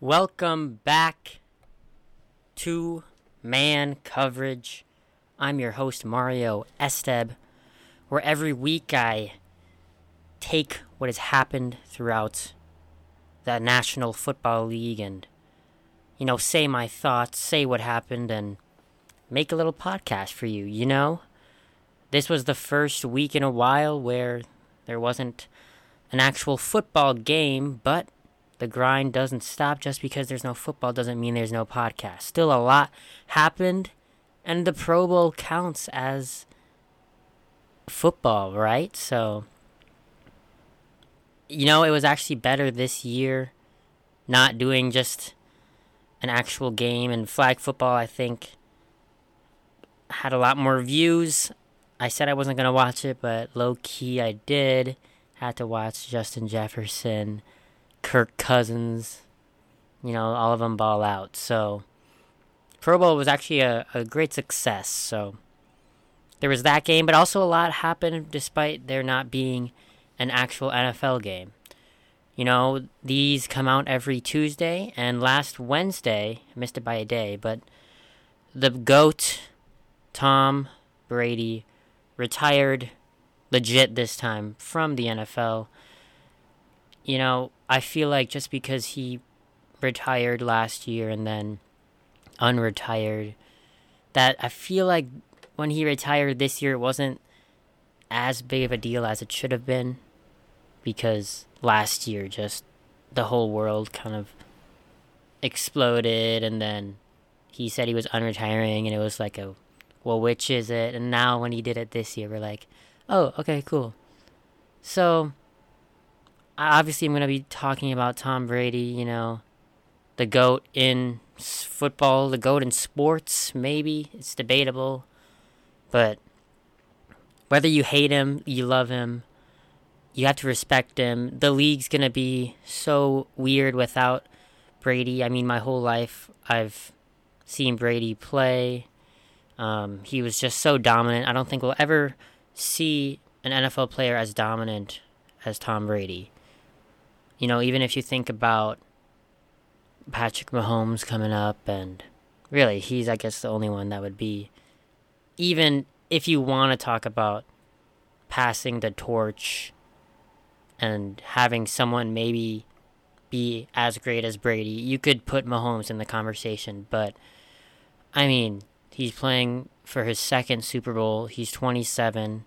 Welcome back to Man Coverage. I'm your host, Mario Esteb, where every week I take what has happened throughout the National Football League and, say my thoughts, say what happened, and make a little podcast for you, This was the first week in a while where there wasn't an actual football game, but the grind doesn't stop. Just because there's no football doesn't mean there's no podcast. Still a lot happened, and the Pro Bowl counts as football, right? So, it was actually better this year not doing just an actual game. And flag football, I think, had a lot more views. I said I wasn't going to watch it, but low-key I did. Had to watch Justin Jefferson, Kirk Cousins, all of them ball out. So, Pro Bowl was actually a great success. So, there was that game, but also a lot happened despite there not being an actual NFL game. These come out every Tuesday, and last Wednesday, I missed it by a day, but the GOAT, Tom Brady, retired legit this time from the NFL. I feel like just because he retired last year and then unretired, that I feel like when he retired this year, it wasn't as big of a deal as it should have been, because last year just the whole world kind of exploded, and then he said he was unretiring, and it was like which is it? And now when he did it this year, we're like, oh, okay, cool. So, obviously I'm going to be talking about Tom Brady, the GOAT in football, the GOAT in sports, maybe. It's debatable. But whether you hate him, you love him, you have to respect him. The league's going to be so weird without Brady. I mean, my whole life I've seen Brady play. He was just so dominant. I don't think we'll ever see an NFL player as dominant as Tom Brady. Even if you think about Patrick Mahomes coming up, and really, he's, I guess, the only one that would be, even if you want to talk about passing the torch and having someone maybe be as great as Brady, you could put Mahomes in the conversation. But, he's playing for his second Super Bowl. He's 27.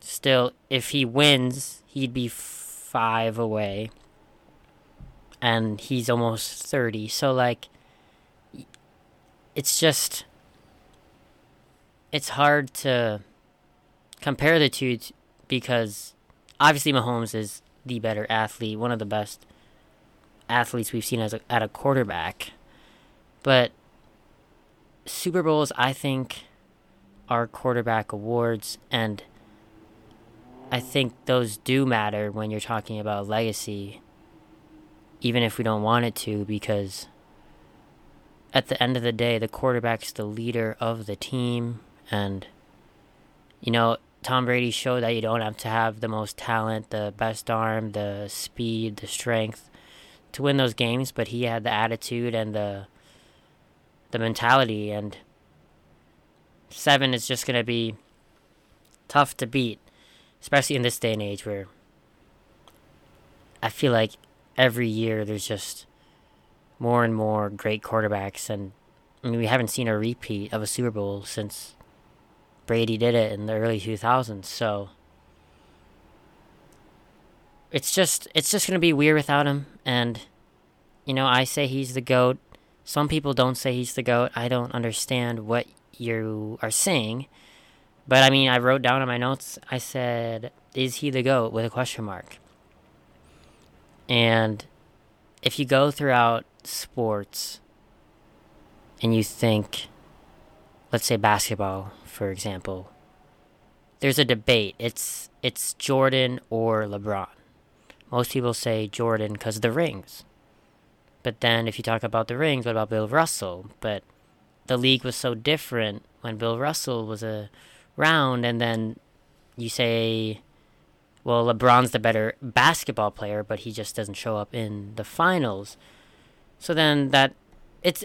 Still, if he wins, he'd be 5 away. And he's almost 30. So, it's just, it's hard to compare the two, because obviously Mahomes is the better athlete, one of the best athletes we've seen at a quarterback. But Super Bowls, I think, are quarterback awards, and I think those do matter when you're talking about legacy, even if we don't want it to, because at the end of the day, the quarterback's the leader of the team, and, Tom Brady showed that you don't have to have the most talent, the best arm, the speed, the strength to win those games, but he had the attitude and the mentality, and 7 is just going to be tough to beat, especially in this day and age where I feel like every year there's just more and more great quarterbacks, and we haven't seen a repeat of a Super Bowl since Brady did it in the early 2000s, so it's just going to be weird without him, and, I say he's the GOAT. Some people don't say he's the GOAT. I don't understand what you are saying. But, I wrote down in my notes, I said, is he the GOAT with a question mark? And if you go throughout sports and you think, let's say basketball, for example, there's a debate. It's Jordan or LeBron. Most people say Jordan because of the rings. But then if you talk about the rings, what about Bill Russell? But the league was so different when Bill Russell was around, and then you say, well, LeBron's the better basketball player, but he just doesn't show up in the finals. So then that it's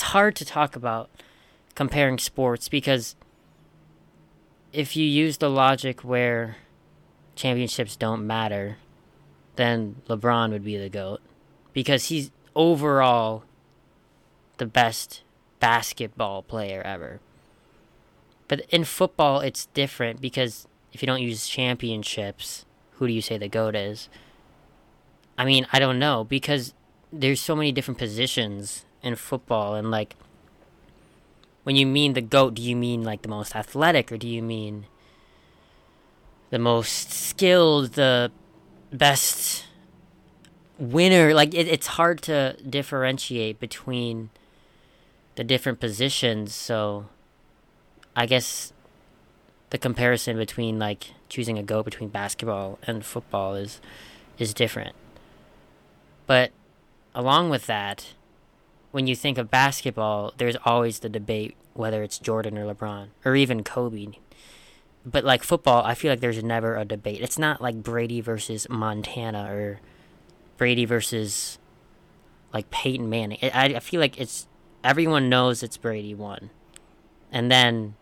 hard to talk about comparing sports, because if you use the logic where championships don't matter, then LeBron would be the GOAT, because he's overall the best basketball player ever. But in football, it's different, because if you don't use championships, who do you say the GOAT is? I mean, I don't know, because there's so many different positions in football, and like, when you mean the GOAT, do you mean like the most athletic, or do you mean the most skilled, the best winner? Like, it's hard to differentiate between the different positions. So I guess the comparison between like choosing a GOAT between basketball and football is different. But along with that, when you think of basketball, there's always the debate whether it's Jordan or LeBron or even Kobe. But like football, I feel like there's never a debate. It's not like Brady versus Montana or Brady versus like Peyton Manning. I feel like it's everyone knows it's Brady won, and then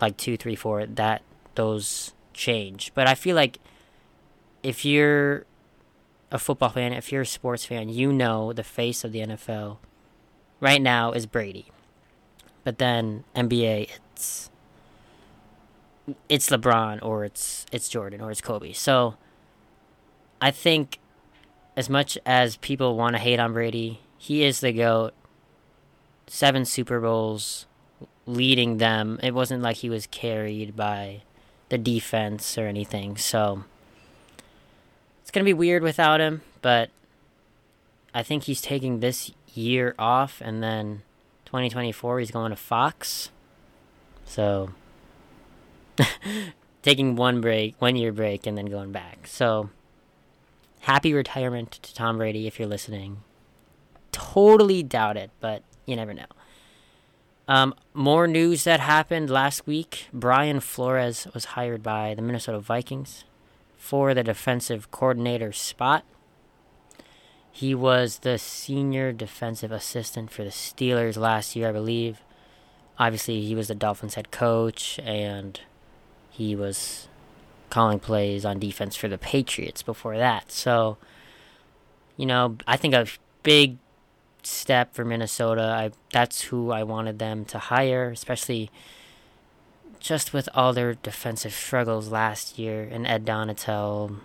like 2, 3, 4 that those change. But I feel like if you're a football fan, if you're a sports fan, you know the face of the NFL right now is Brady. But then NBA, it's LeBron, or it's Jordan, or it's Kobe. So I think as much as people want to hate on Brady, he is the GOAT. 7 Super Bowls, leading them. It wasn't like he was carried by the defense or anything. So it's going to be weird without him, but I think he's taking this year off, and then 2024 he's going to Fox. So taking one year break and then going back. So happy retirement to Tom Brady if you're listening. Totally doubt it, but you never know. More news that happened last week. Brian Flores was hired by the Minnesota Vikings for the defensive coordinator spot. He was the senior defensive assistant for the Steelers last year, I believe. Obviously, he was the Dolphins head coach, and he was calling plays on defense for the Patriots before that. So, you know, I think a big step for Minnesota. That's who I wanted them to hire, especially just with all their defensive struggles last year, and Ed Donatell,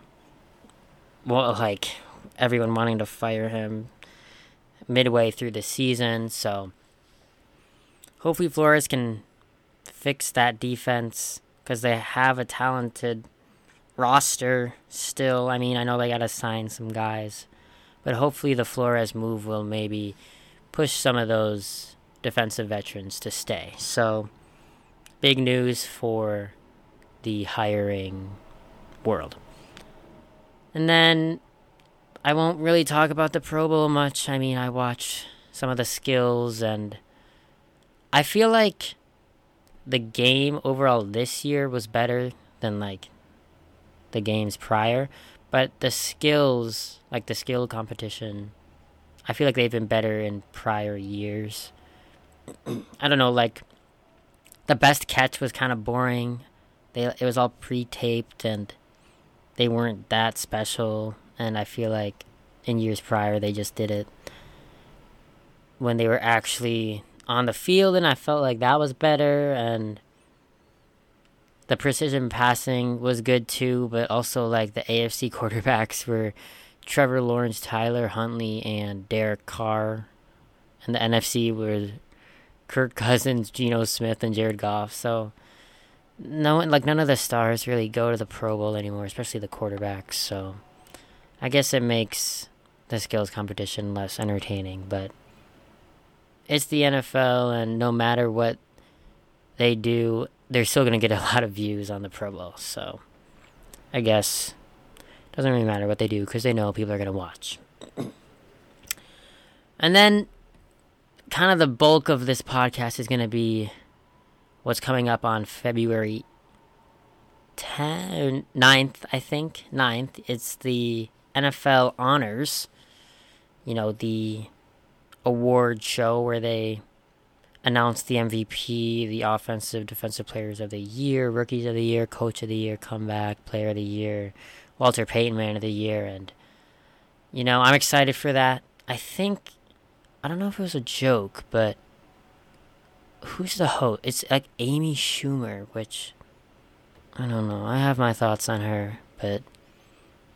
well, like, everyone wanting to fire him midway through the season. So hopefully Flores can fix that defense, because they have a talented roster still. I mean, I know they got to sign some guys, but hopefully the Flores move will maybe push some of those defensive veterans to stay. So big news for the hiring world. And then I won't really talk about the Pro Bowl much. I mean, I watched some of the skills, and I feel like the game overall this year was better than like the games prior. But the skills, like the skill competition, I feel like they've been better in prior years. I don't know, like, the best catch was kind of boring. It was all pre-taped, and they weren't that special. And I feel like in years prior, they just did it when they were actually on the field, and I felt like that was better. And the precision passing was good too, but also like the AFC quarterbacks were Trevor Lawrence, Tyler Huntley, and Derek Carr. And the NFC were Kirk Cousins, Geno Smith, and Jared Goff. So none of the stars really go to the Pro Bowl anymore, especially the quarterbacks. So I guess it makes the skills competition less entertaining, but it's the NFL, and no matter what they do, they're still going to get a lot of views on the Pro Bowl. So I guess it doesn't really matter what they do, because they know people are going to watch. And then kind of the bulk of this podcast is going to be what's coming up on February 9th, I think. 9th. It's the NFL Honors. You know, the award show where they announced the MVP, the offensive, defensive players of the year, rookies of the year, coach of the year, comeback, player of the year, Walter Payton man of the year. And, you know, I'm excited for that. I think, I don't know if it was a joke, but who's the host? It's like Amy Schumer, which, I don't know. I have my thoughts on her, but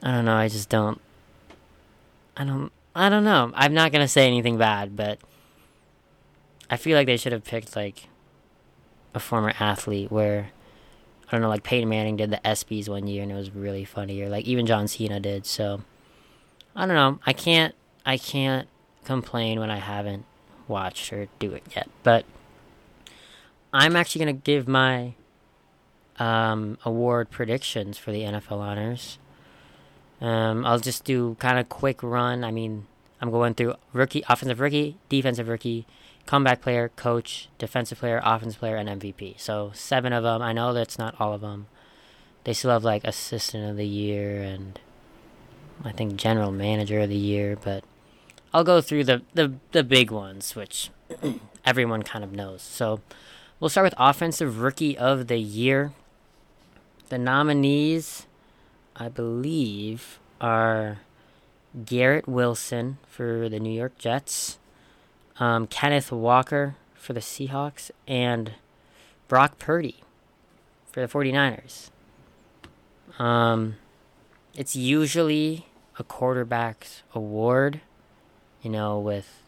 I don't know. I just don't. I don't know. I'm not going to say anything bad, but I feel like they should have picked, like, a former athlete where, I don't know, like, Peyton Manning did the ESPYs one year, and it was really funny, or, like, even John Cena did, so, I don't know, I can't complain when I haven't watched or do it yet, but I'm actually going to give my award predictions for the NFL Honors. I'll just do kind of quick run. I mean, I'm going through rookie, offensive rookie, defensive rookie, comeback player, coach, defensive player, offensive player, and MVP. So 7 of them. I know that's not all of them. They still have like assistant of the year and I think general manager of the year. But I'll go through the big ones, which everyone kind of knows. So we'll start with offensive rookie of the year. The nominees, I believe, are Garrett Wilson for the New York Jets, Kenneth Walker for the Seahawks, and Brock Purdy for the 49ers. It's usually a quarterback's award, you know, with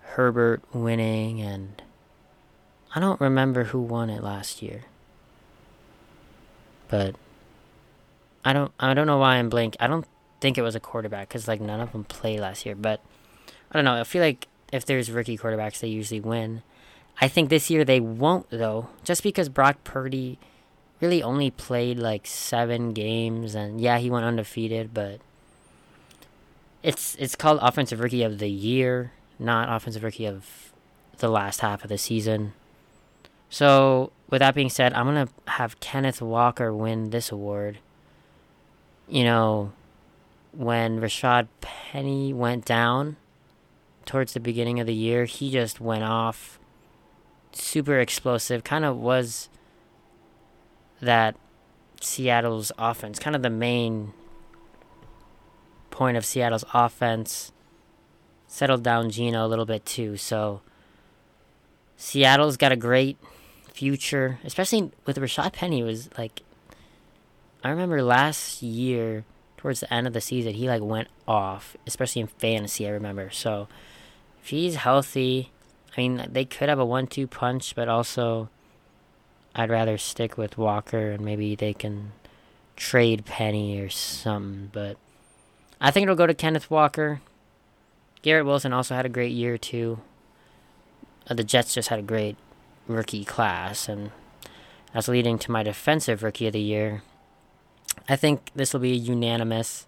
Herbert winning, and I don't remember who won it last year, but I don't know why I'm blank. I don't think it was a quarterback because, like, none of them played last year. But I don't know. I feel like if there's rookie quarterbacks, they usually win. I think this year they won't, though, just because Brock Purdy really only played, like, 7 games. And, yeah, he went undefeated, but it's called Offensive Rookie of the Year, not Offensive Rookie of the last half of the season. So, with that being said, I'm going to have Kenneth Walker win this award. You know, when Rashad Penny went down towards the beginning of the year, he just went off, super explosive, kind of was that Seattle's offense, kind of the main point of Seattle's offense, settled down Geno a little bit too. So Seattle's got a great future, especially with Rashad Penny. Was like, I remember last year, towards the end of the season, he, like, went off, especially in fantasy, I remember. So, if he's healthy, I mean, they could have a 1-2 punch, but also I'd rather stick with Walker, and maybe they can trade Penny or something. But I think it'll go to Kenneth Walker. Garrett Wilson also had a great year, too. The Jets just had a great rookie class, and that's leading to my defensive rookie of the year. I think this will be unanimous.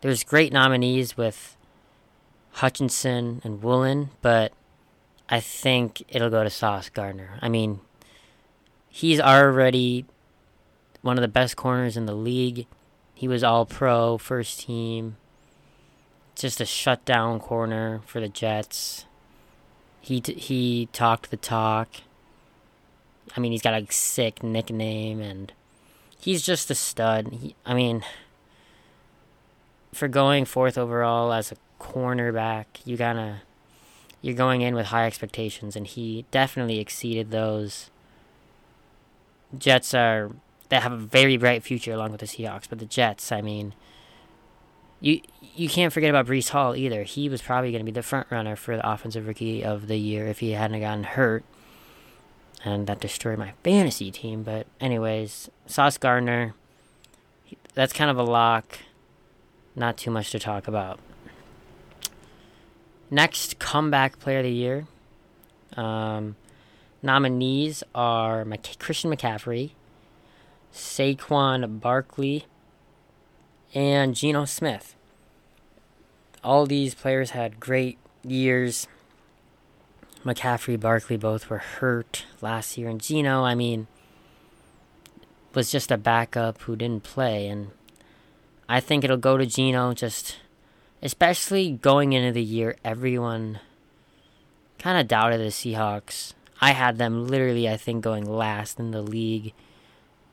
There's great nominees with Hutchinson and Woolen, but I think it'll go to Sauce Gardner. I mean, he's already one of the best corners in the league. He was all-pro, first team. Just a shutdown corner for the Jets. He talked the talk. I mean, he's got a sick nickname, and he's just a stud. I mean, for going 4th overall as a cornerback, you're going in with high expectations, and he definitely exceeded those. Jets they have a very bright future along with the Seahawks, but the Jets, I mean, you can't forget about Breece Hall either. He was probably going to be the front runner for the offensive rookie of the year if he hadn't gotten hurt. And that destroyed my fantasy team. But anyways, Sauce Gardner, that's kind of a lock. Not too much to talk about. Next, comeback player of the year. Nominees are Christian McCaffrey, Saquon Barkley, and Geno Smith. All these players had great years. McCaffrey, Barkley, both were hurt last year. And Geno, I mean, was just a backup who didn't play. And I think it'll go to Geno, just especially going into the year. Everyone kind of doubted the Seahawks. I had them literally, I think, going last in the league.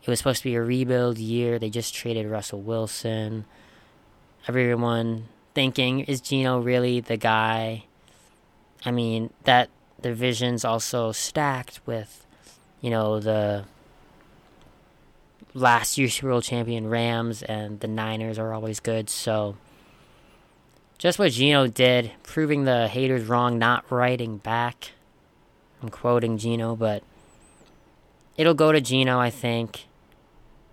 It was supposed to be a rebuild year. They just traded Russell Wilson. Everyone thinking, is Geno really the guy? I mean, that division's also stacked with, you know, the last year's Super Bowl champion Rams, and the Niners are always good. So just what Geno did, proving the haters wrong, not writing back. I'm quoting Geno, but it'll go to Geno, I think.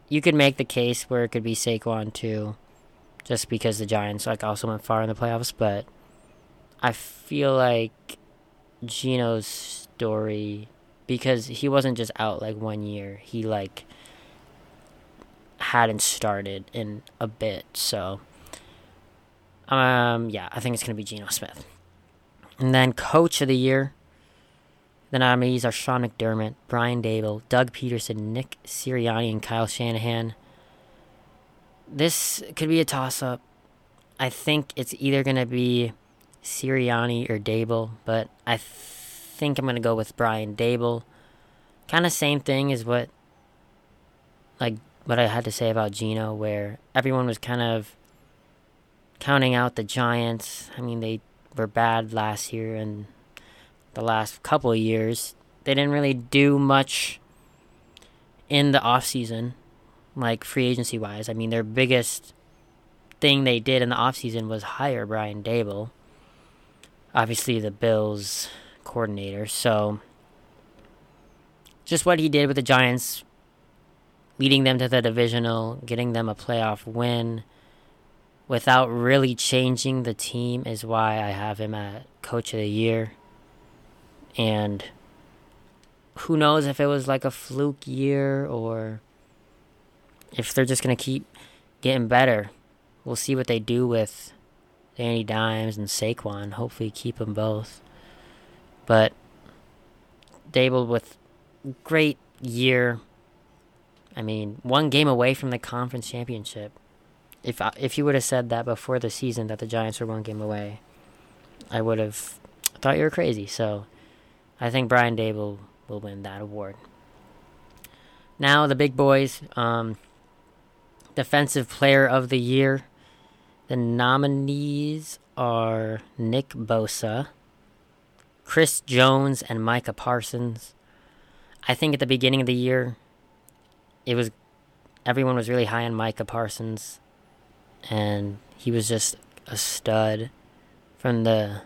You could make the case where it could be Saquon too, just because the Giants also went far in the playoffs, but I feel like Geno's story, because he wasn't just out 1 year. He hadn't started in a bit, so I think it's gonna be Geno Smith. And then coach of the year, the nominees are Sean McDermott, Brian Dable, Doug Peterson, Nick Sirianni, and Kyle Shanahan. This could be a toss-up. I think it's either going to be Sirianni or Dable, but I think I'm going to go with Brian Dable. Kind of same thing as what I had to say about Geno, where everyone was kind of counting out the Giants. I mean, they were bad last year, and the last couple of years they didn't really do much in the offseason, free agency wise. I mean, their biggest thing they did in the offseason was hire Brian Dable, obviously the Bills coordinator. So just what he did with the Giants, leading them to the divisional, getting them a playoff win without really changing the team, is why I have him at coach of the year. And who knows if it was a fluke year or if they're just going to keep getting better. We'll see what they do with Danny Dimes and Saquon. Hopefully keep them both. But Dable with great year. I mean, one game away from the conference championship. If you would have said that before the season, that the Giants were one game away, I would have thought you were crazy. So I think Brian Dable will win that award. Now the big boys, Defensive Player of the Year. The nominees are Nick Bosa, Chris Jones, and Micah Parsons. I think at the beginning of the year, everyone was really high on Micah Parsons, and he was just a stud from the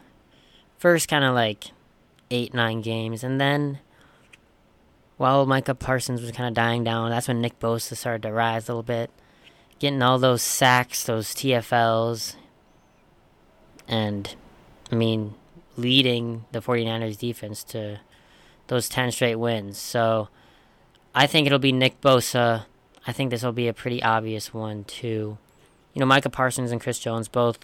first 8-9 games, and then while Micah Parsons was kind of dying down, that's when Nick Bosa started to rise a little bit, getting all those sacks, those TFLs, and I mean leading the 49ers defense to those 10 straight wins. So I think it'll be Nick Bosa. I think this will be a pretty obvious one too. Micah Parsons and Chris Jones both,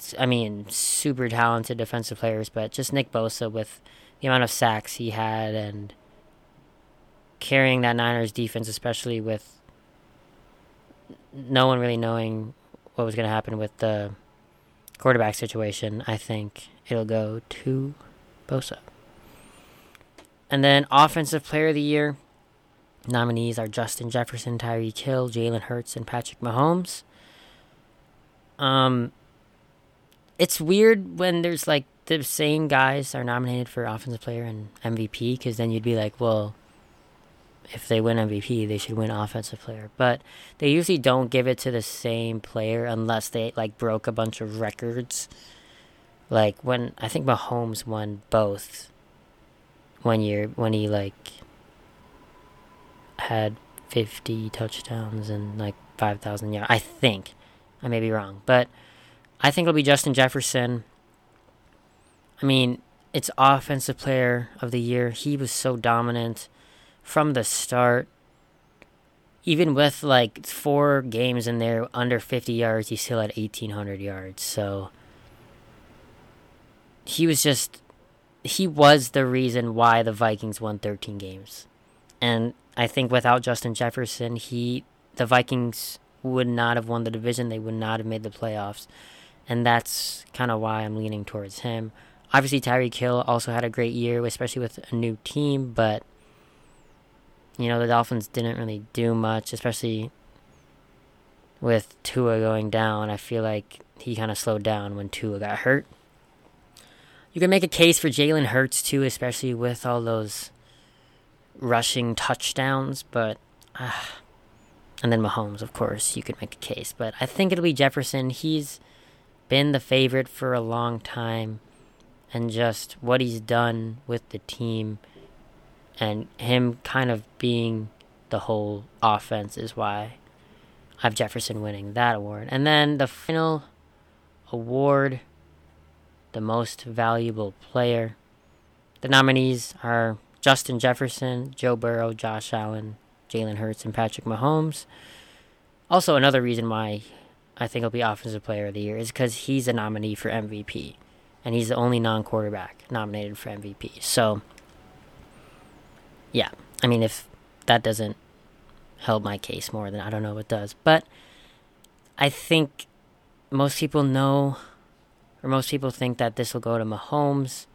super talented defensive players, but just Nick Bosa with the amount of sacks he had and carrying that Niners defense, especially with no one really knowing what was going to happen with the quarterback situation. I think it'll go to Bosa. And then Offensive Player of the Year nominees are Justin Jefferson, Tyreek Hill, Jalen Hurts, and Patrick Mahomes. It's weird when there's the same guys are nominated for Offensive Player and MVP, because then you'd be well, if they win MVP, they should win Offensive Player. But they usually don't give it to the same player unless they broke a bunch of records. When I think Mahomes won both 1 year, when he had 50 touchdowns and 5,000 yards. I think I may be wrong, but I think it'll be Justin Jefferson. I mean, it's Offensive Player of the Year. He was so dominant from the start. Even with 4 games in there under 50 yards, he still had 1,800 yards. So he was the reason why the Vikings won 13 games. And I think without Justin Jefferson, the Vikings would not have won the division. They would not have made the playoffs. And that's kind of why I'm leaning towards him. Obviously, Tyreek Hill also had a great year, especially with a new team, but, you know, the Dolphins didn't really do much, especially with Tua going down. I feel like he kind of slowed down when Tua got hurt. You can make a case for Jalen Hurts, too, especially with all those rushing touchdowns, but... and then Mahomes, of course, you could make a case. But I think it'll be Jefferson. He's been the favorite for a long time. And just what he's done with the team and him kind of being the whole offense is why I have Jefferson winning that award. And then the final award, the most valuable player. The nominees are Justin Jefferson, Joe Burrow, Josh Allen, Jalen Hurts, and Patrick Mahomes. Also, another reason why I think he'll be Offensive Player of the Year is because he's a nominee for MVP, and he's the only non-quarterback nominated for MVP. So, yeah, I mean, if that doesn't help my case more, then I don't know what does. But I think most people know, or most people think that this will go to Mahomes.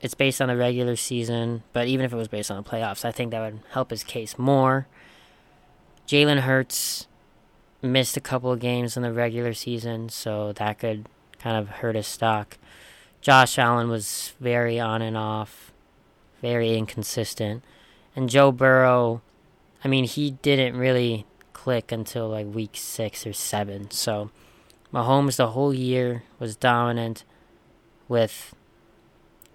It's based on the regular season, but even if it was based on the playoffs, I think that would help his case more. Jalen Hurts missed a couple of games in the regular season, so that could kind of hurt his stock. Josh Allen was very on and off, very inconsistent. And Joe Burrow, I mean, he didn't really click until like week 6 or 7. So Mahomes the whole year was dominant with...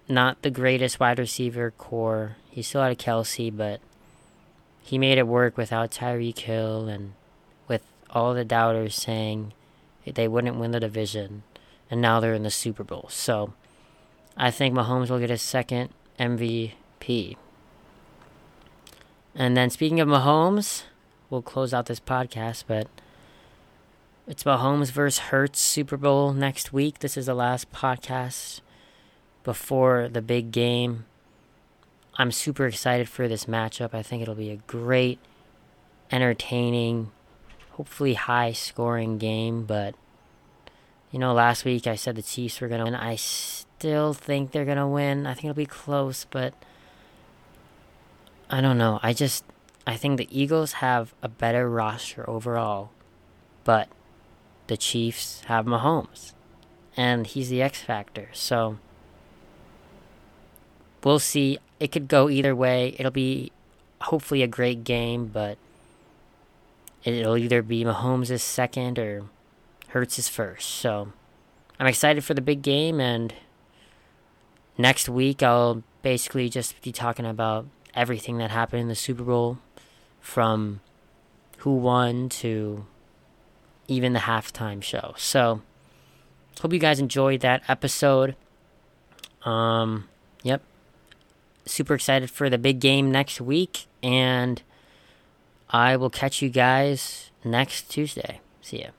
not the greatest wide receiver core. He still had a Kelsey, but he made it work without Tyreek Hill and with all the doubters saying they wouldn't win the division, and now they're in the Super Bowl. So I think Mahomes will get his second MVP. And then speaking of Mahomes, we'll close out this podcast, but it's Mahomes versus Hurts Super Bowl next week. This is the last podcast before the big game. I'm super excited for this matchup. I think it'll be a great, entertaining, hopefully high-scoring game. But, you know, last week I said the Chiefs were going to win. I still think they're going to win. I think it'll be close, but I don't know. I think the Eagles have a better roster overall, but the Chiefs have Mahomes, and he's the X factor. So... we'll see. It could go either way. It'll be hopefully a great game, but it'll either be Mahomes' second or Hurts' first. So I'm excited for the big game, and next week I'll basically just be talking about everything that happened in the Super Bowl, from who won to even the halftime show. So hope you guys enjoyed that episode. Yep. Super excited for the big game next week, and I will catch you guys next Tuesday. See ya.